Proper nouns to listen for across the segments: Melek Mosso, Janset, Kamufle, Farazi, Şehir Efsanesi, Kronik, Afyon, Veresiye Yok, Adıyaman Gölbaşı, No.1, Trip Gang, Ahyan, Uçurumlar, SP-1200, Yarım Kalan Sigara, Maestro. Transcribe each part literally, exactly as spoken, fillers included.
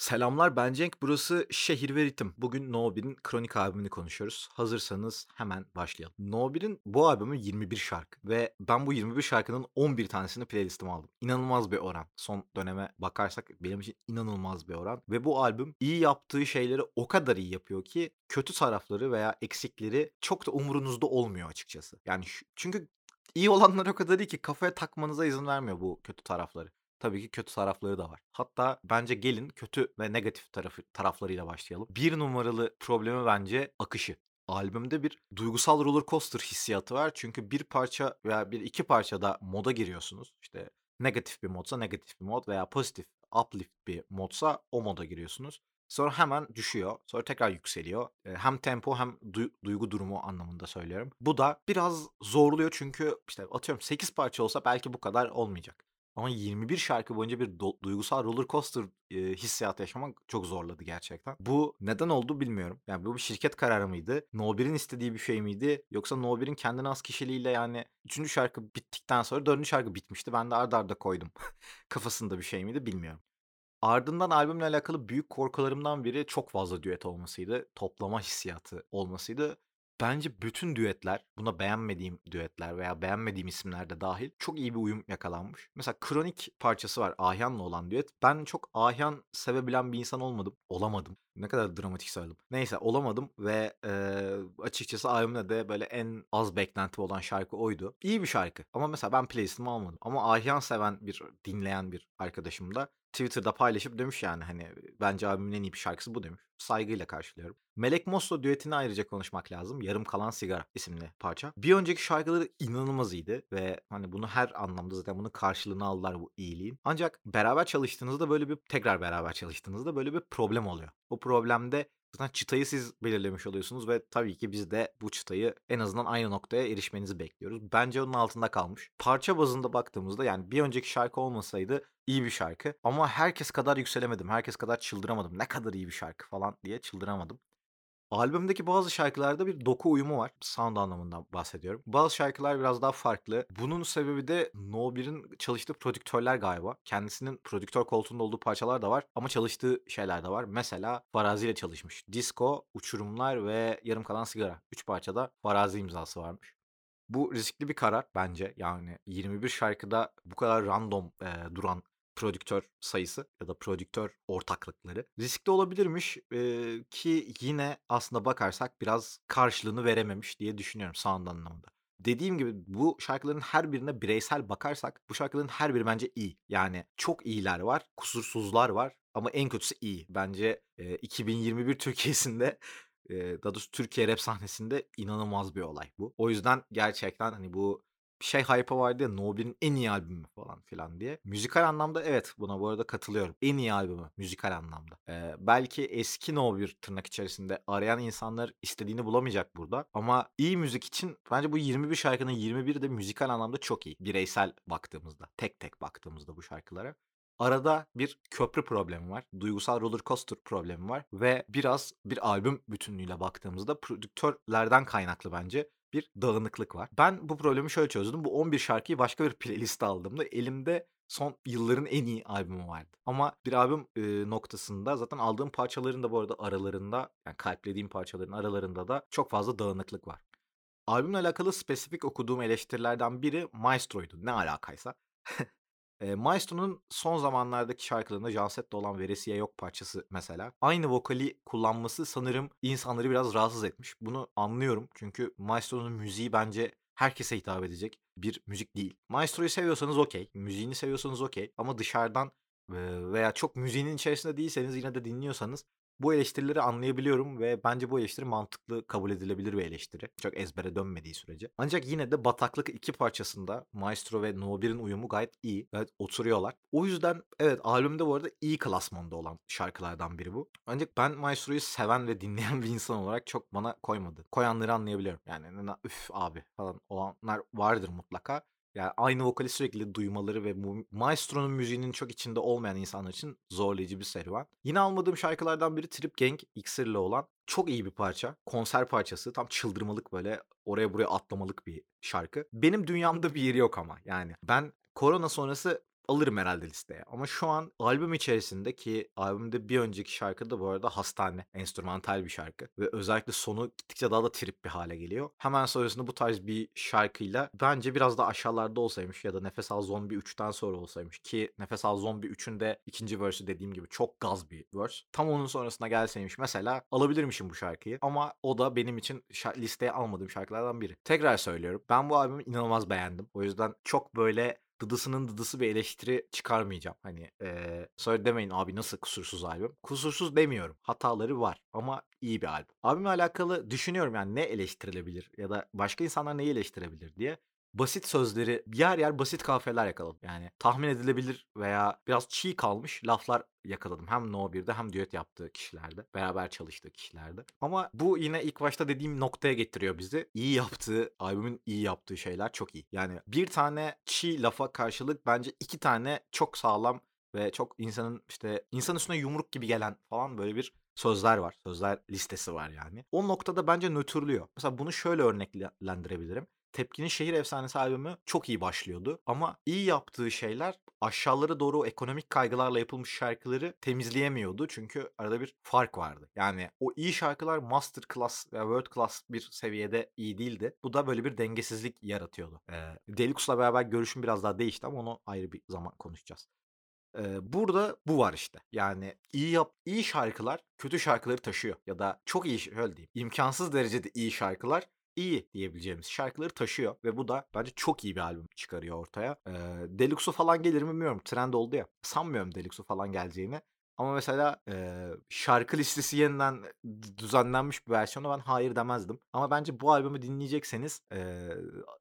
Selamlar, ben Cenk. Burası Şehir ve Ritim. Bugün No bir'in Kronik albümünü konuşuyoruz. Hazırsanız hemen başlayalım. No bir'in bu albümü yirmi bir şarkı ve ben bu yirmi bir şarkının on bir tanesini playlistime aldım. İnanılmaz bir oran. Son döneme bakarsak benim için inanılmaz bir oran. Ve bu albüm iyi yaptığı şeyleri o kadar iyi yapıyor ki kötü tarafları veya eksikleri çok da umurunuzda olmuyor açıkçası. Yani şu, çünkü iyi olanlar o kadar iyi ki kafaya takmanıza izin vermiyor bu kötü tarafları. Tabii ki kötü tarafları da var. Hatta bence gelin kötü ve negatif tarafı, taraflarıyla başlayalım. Bir numaralı problemi bence akışı. Albümde bir duygusal roller coaster hissiyatı var. Çünkü bir parça veya bir iki parçada moda giriyorsunuz. İşte negatif bir modsa negatif bir mod veya pozitif, uplift bir modsa o moda giriyorsunuz. Sonra hemen düşüyor. Sonra tekrar yükseliyor. Hem tempo hem du- duygu durumu anlamında söylüyorum. Bu da biraz zorluyor çünkü işte atıyorum sekiz parça olsa belki bu kadar olmayacak. Ama yirmi bir şarkı boyunca bir do- duygusal roller coaster e, hissiyatı yaşamak çok zorladı gerçekten. Bu neden oldu bilmiyorum. Yani bu bir şirket kararı mıydı? No bir'in istediği bir şey miydi? Yoksa No bir'in kendine az kişiliğiyle yani üçüncü şarkı bittikten sonra dördüncü şarkı bitmişti. Ben de arda arda koydum. Kafasında bir şey miydi bilmiyorum. Ardından albümle alakalı büyük korkularımdan biri çok fazla düet olmasıydı. Toplama hissiyatı olmasıydı. Bence bütün düetler, buna beğenmediğim düetler veya beğenmediğim isimler de dahil çok iyi bir uyum yakalanmış. Mesela Kronik parçası var, Ahyan'la olan düet. Ben çok Ahyan sevebilen bir insan olmadım. Olamadım. Ne kadar dramatik söyledim. Neyse olamadım ve e, açıkçası albümde de böyle en az beklenti olan şarkı oydu. İyi bir şarkı ama mesela ben playlistimi almadım. Ama Ahyan seven bir, dinleyen bir arkadaşım da Twitter'da paylaşıp demiş yani hani bence albümün en iyi bir şarkısı bu demiş. Saygıyla karşılıyorum. Melek Mosso düetini ayrıca konuşmak lazım. Yarım Kalan Sigara isimli parça. Bir önceki şarkıları inanılmaz iyiydi ve hani bunu her anlamda zaten bunun karşılığını aldılar bu iyiliğin. Ancak beraber çalıştığınızda böyle bir tekrar beraber çalıştığınızda böyle bir problem oluyor. O problemde zaten çıtayı siz belirlemiş oluyorsunuz ve tabii ki biz de bu çıtayı en azından aynı noktaya erişmenizi bekliyoruz. Bence onun altında kalmış. Parça bazında baktığımızda yani bir önceki şarkı olmasaydı iyi bir şarkı ama herkes kadar yükselemedim, herkes kadar çıldıramadım. Ne kadar iyi bir şarkı falan diye çıldıramadım. Albümdeki bazı şarkılarda bir doku uyumu var. Sound anlamında bahsediyorum. Bazı şarkılar biraz daha farklı. Bunun sebebi de No bir'in çalıştığı prodüktörler galiba. Kendisinin prodüktör koltuğunda olduğu parçalar da var ama çalıştığı şeyler de var. Mesela Farazi ile çalışmış. Disco, Uçurumlar ve Yarım Kalan Sigara. Üç parçada Farazi imzası varmış. Bu riskli bir karar bence. Yani yirmi bir şarkıda bu kadar random e, duran prodüktör sayısı ya da prodüktör ortaklıkları riskli olabilirmiş e, ki yine aslında bakarsak biraz karşılığını verememiş diye düşünüyorum sound anlamında. Dediğim gibi bu şarkıların her birine bireysel bakarsak bu şarkıların her biri bence iyi. Yani çok iyiler var, kusursuzlar var ama en kötüsü iyi. Bence e, iki bin yirmi bir Türkiye'sinde e, daha doğrusu Türkiye rap sahnesinde inanılmaz bir olay bu. O yüzden gerçekten hani bu bir şey hype'a vardı ya No bir'in en iyi albümü falan filan diye. Müzikal anlamda evet buna bu arada katılıyorum. En iyi albümü müzikal anlamda. Ee, belki eski No bir tırnak içerisinde arayan insanlar istediğini bulamayacak burada. Ama iyi müzik için bence bu yirmi bir şarkının yirmi biri de müzikal anlamda çok iyi. Bireysel baktığımızda, tek tek baktığımızda bu şarkılara. Arada bir köprü problemi var. Duygusal roller coaster problemi var. Ve biraz bir albüm bütünlüğüyle baktığımızda prodüktörlerden kaynaklı bence bir dağınıklık var. Ben bu problemi şöyle çözdüm. Bu on bir şarkıyı başka bir playliste aldığımda elimde son yılların en iyi albümü vardı. Ama bir albüm e, noktasında zaten aldığım parçaların da bu arada aralarında yani kalplediğim parçaların aralarında da çok fazla dağınıklık var. Albümle alakalı spesifik okuduğum eleştirilerden biri Maestro'ydu. Ne alakaysa. e, Maestro'nun son zamanlardaki şarkılarında Janset'te olan Veresiye Yok parçası mesela. Aynı vokali kullanması sanırım insanları biraz rahatsız etmiş. Bunu anlıyorum çünkü Maestro'nun müziği bence herkese hitap edecek bir müzik değil. Maestro'yu seviyorsanız okey, müziğini seviyorsanız okey ama dışarıdan veya çok müziğinin içerisinde değilseniz yine de dinliyorsanız bu eleştirileri anlayabiliyorum ve bence bu eleştiri mantıklı, kabul edilebilir bir eleştiri. Çok ezbere dönmediği sürece. Ancak yine de Bataklık iki parçasında Maestro ve No bir'in uyumu gayet iyi. Gayet oturuyorlar. O yüzden evet albümde bu arada iyi klasmanda olan şarkılardan biri bu. Ancak ben Maestro'yu seven ve dinleyen bir insan olarak çok bana koymadı. Koyanları anlayabiliyorum. Yani üf abi falan olanlar vardır mutlaka. Yani aynı vokali sürekli duymaları ve Maestro'nun müziğinin çok içinde olmayan insanlar için zorlayıcı bir serüven. Yine almadığım şarkılardan biri Trip Gang, İksir'le olan. Çok iyi bir parça. Konser parçası. Tam çıldırmalık böyle oraya buraya atlamalık bir şarkı. Benim dünyamda bir yeri yok ama. Yani ben korona sonrası alırım herhalde listeye. Ama şu an albüm içerisinde, ki albümde bir önceki şarkı da bu arada Hastane, enstrümantal bir şarkı. Ve özellikle sonu gittikçe daha da trip bir hale geliyor. Hemen sonrasında bu tarz bir şarkıyla bence biraz da aşağılarda olsaymış ya da Nefes Al Zombi üçten sonra olsaymış, ki Nefes Al Zombi üçün de ikinci verse'ü dediğim gibi çok gaz bir verse. Tam onun sonrasına gelseymiş mesela alabilirmişim bu şarkıyı, ama o da benim için şa- listeye almadığım şarkılardan biri. Tekrar söylüyorum, ben bu albümü inanılmaz beğendim. O yüzden çok böyle dıdısının dıdısı bir eleştiri çıkarmayacağım. Hani ee, sonra demeyin abi nasıl kusursuz albüm. Kusursuz demiyorum. Hataları var ama iyi bir albüm. Albümle alakalı düşünüyorum yani ne eleştirilebilir ya da başka insanlar neyi eleştirebilir diye. Basit sözleri, yer yer basit kafeler yakaladım. Yani tahmin edilebilir veya biraz çiğ kalmış laflar yakaladım. Hem No bir'de hem düet yaptığı kişilerde, beraber çalıştığı kişilerde. Ama bu yine ilk başta dediğim noktaya getiriyor bizi. İyi yaptığı, albümün iyi yaptığı şeyler çok iyi. Yani bir tane çiğ lafa karşılık bence iki tane çok sağlam ve çok insanın işte insan üstüne yumruk gibi gelen falan böyle bir sözler var. Sözler listesi var yani. O noktada bence nötrlüyor. Mesela bunu şöyle örneklendirebilirim. Tepki'nin Şehir Efsanesi albümü çok iyi başlıyordu ama iyi yaptığı şeyler aşağılara doğru o ekonomik kaygılarla yapılmış şarkıları temizleyemiyordu. Çünkü arada bir fark vardı. Yani o iyi şarkılar master class veya world class bir seviyede iyi değildi. Bu da böyle bir dengesizlik yaratıyordu. Ee, Deluxe'la beraber görüşüm biraz daha değişti ama onu ayrı bir zaman konuşacağız. Ee, burada bu var işte. Yani iyi yap iyi şarkılar kötü şarkıları taşıyor ya da çok iyi, şöyle diyeyim, imkansız derecede iyi şarkılar iyi diyebileceğimiz şarkıları taşıyor ve bu da bence çok iyi bir albüm çıkarıyor ortaya. Ee, Deluxe'u falan gelir mi bilmiyorum. Trend oldu ya. Sanmıyorum Deluxe'u falan geleceğini. Ama mesela e, şarkı listesi yeniden düzenlenmiş bir versiyonu ben hayır demezdim. Ama bence bu albümü dinleyecekseniz e,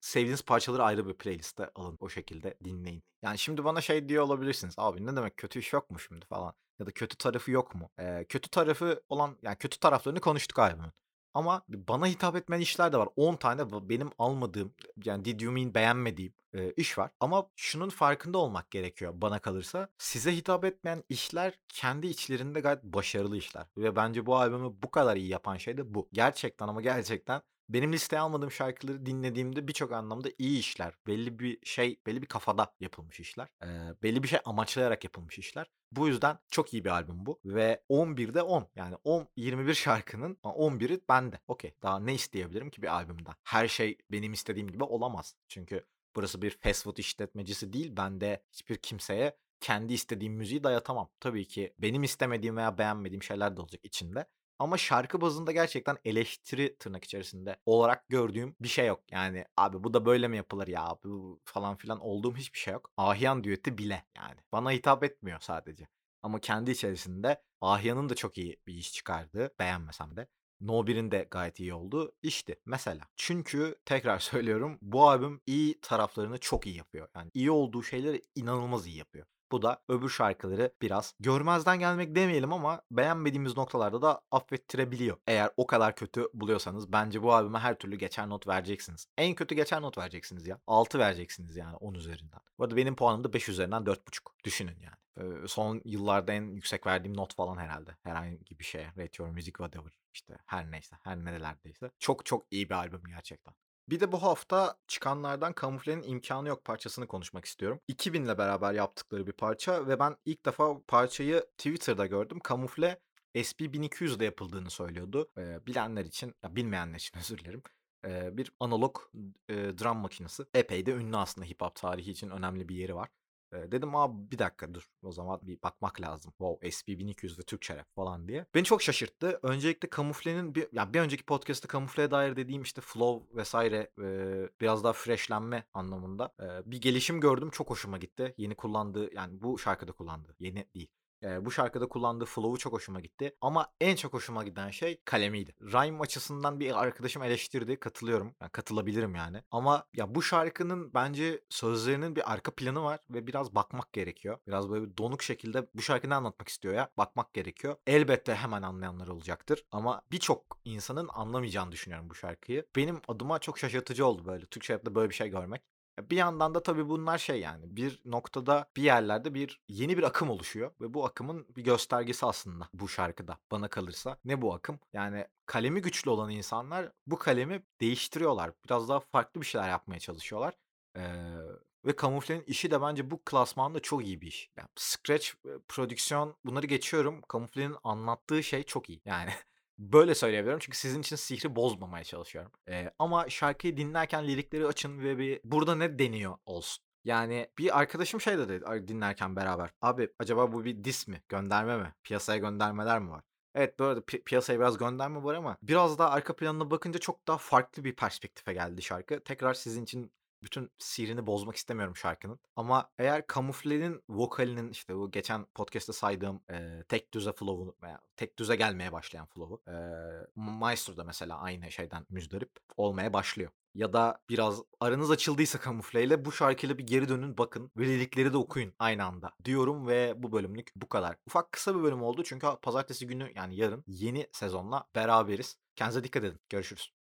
sevdiğiniz parçaları ayrı bir playliste alın. O şekilde dinleyin. Yani şimdi bana şey diyor olabilirsiniz. Abi ne demek kötü iş yok mu şimdi falan? Ya da kötü tarafı yok mu? E, kötü tarafı olan, yani kötü taraflarını konuştuk albümün. Ama bana hitap etmeyen işler de var. on tane benim almadığım, yani did you mean beğenmediğim e, iş var. Ama şunun farkında olmak gerekiyor bana kalırsa. Size hitap etmeyen işler kendi içlerinde gayet başarılı işler. Ve bence bu albümü bu kadar iyi yapan şey de bu. Gerçekten ama gerçekten benim listeye almadığım şarkıları dinlediğimde birçok anlamda iyi işler. Belli bir şey, belli bir kafada yapılmış işler. E, belli bir şey amaçlayarak yapılmış işler. Bu yüzden çok iyi bir albüm bu. Ve on birde on. Yani on, yirmi bir şarkının on biri bende. Okey. Daha ne isteyebilirim ki bir albümden? Her şey benim istediğim gibi olamaz. Çünkü burası bir fast food işletmecisi değil. Ben de hiçbir kimseye kendi istediğim müziği dayatamam. Tabii ki benim istemediğim veya beğenmediğim şeyler de olacak içinde. Ama şarkı bazında gerçekten eleştiri tırnak içerisinde olarak gördüğüm bir şey yok. Yani abi bu da böyle mi yapılır ya abi falan filan olduğum hiçbir şey yok. Ahyan düeti bile yani. Bana hitap etmiyor sadece. Ama kendi içerisinde Ahyan'ın da çok iyi bir iş çıkardığı, beğenmesem de. No bir'in de gayet iyi olduğu işti mesela. Çünkü tekrar söylüyorum, bu albüm iyi taraflarını çok iyi yapıyor. Yani iyi olduğu şeyleri inanılmaz iyi yapıyor. Bu da öbür şarkıları biraz görmezden gelmek demeyelim ama beğenmediğimiz noktalarda da affettirebiliyor. Eğer o kadar kötü buluyorsanız bence bu albüme her türlü geçer not vereceksiniz. En kötü geçer not vereceksiniz ya. altı vereceksiniz yani on üzerinden. Bu arada benim puanım da beş üzerinden dört buçuk. Düşünün yani. Ee, son yıllarda en yüksek verdiğim not falan herhalde. Herhangi bir şeye. Retro, müzik, whatever. İşte her neyse. Her nerelerdeyse. Çok çok iyi bir albüm gerçekten. Bir de bu hafta çıkanlardan Kamufle'nin İmkanı Yok parçasını konuşmak istiyorum. iki binle beraber yaptıkları bir parça ve ben ilk defa parçayı Twitter'da gördüm. Kamufle S P bin iki yüzde yapıldığını söylüyordu. Ee, bilenler için, ya bilmeyenler için özür dilerim. Ee, bir analog e, drum makinesi. Epey de ünlü aslında, hip hop tarihi için önemli bir yeri var. Dedim abi bir dakika dur, o zaman bir bakmak lazım. Wow, S P bin iki yüz ve Türkçe rap falan diye. Beni çok şaşırttı. Öncelikle Kamufle'nin bir, yani bir önceki podcast'ta Kamufle'ye dair dediğim işte flow vesaire e, biraz daha freshlenme anlamında e, bir gelişim gördüm. Çok hoşuma gitti. Yeni kullandığı, yani bu şarkıda kullandığı, yeni değil. E, bu şarkıda kullandığı flow'u çok hoşuma gitti. Ama en çok hoşuma giden şey kalemiydi. Rhyme açısından bir arkadaşım eleştirdi. Katılıyorum. Yani katılabilirim yani. Ama ya bu şarkının bence sözlerinin bir arka planı var ve biraz bakmak gerekiyor. Biraz böyle bir donuk şekilde bu şarkı ne anlatmak istiyor ya? Bakmak gerekiyor. Elbette hemen anlayanlar olacaktır. Ama birçok insanın anlamayacağını düşünüyorum bu şarkıyı. Benim adıma çok şaşırtıcı oldu böyle. Türkçe rap'te böyle bir şey görmek. Bir yandan da tabii bunlar şey yani bir noktada bir yerlerde bir yeni bir akım oluşuyor ve bu akımın bir göstergesi aslında bu şarkıda bana kalırsa. Ne bu akım? Yani kalemi güçlü olan insanlar bu kalemi değiştiriyorlar. Biraz daha farklı bir şeyler yapmaya çalışıyorlar. Ee, Ve Kamufle'nin işi de bence bu klasmanda çok iyi bir iş. Yani scratch, prodüksiyon, bunları geçiyorum. Kamufle'nin anlattığı şey çok iyi. Yani böyle söyleyebilirim çünkü sizin için sihri bozmamaya çalışıyorum. Ee, ama şarkıyı dinlerken lirikleri açın ve bir burada ne deniyor olsun. Yani bir arkadaşım şey de dedi dinlerken beraber. Abi acaba bu bir diss mi? Gönderme mi? Piyasaya göndermeler mi var? Evet bu arada pi- piyasaya biraz gönderme var ama biraz daha arka planına bakınca çok daha farklı bir perspektife geldi şarkı. Tekrar sizin için bütün sihrini bozmak istemiyorum şarkının. Ama eğer Kamufle'nin vokalinin işte bu geçen podcast'te saydığım e, tek düze flow'u veya tek düze gelmeye başlayan flow'u e, Maestro'da mesela aynı şeyden müzdarip olmaya başlıyor. Ya da biraz aranız açıldıysa Kamufle'yle bu şarkıyla bir geri dönün bakın ve lirikleri de okuyun aynı anda diyorum ve bu bölümlük bu kadar. Ufak kısa bir bölüm oldu çünkü pazartesi günü yani yarın yeni sezonla beraberiz. Kendinize dikkat edin. Görüşürüz.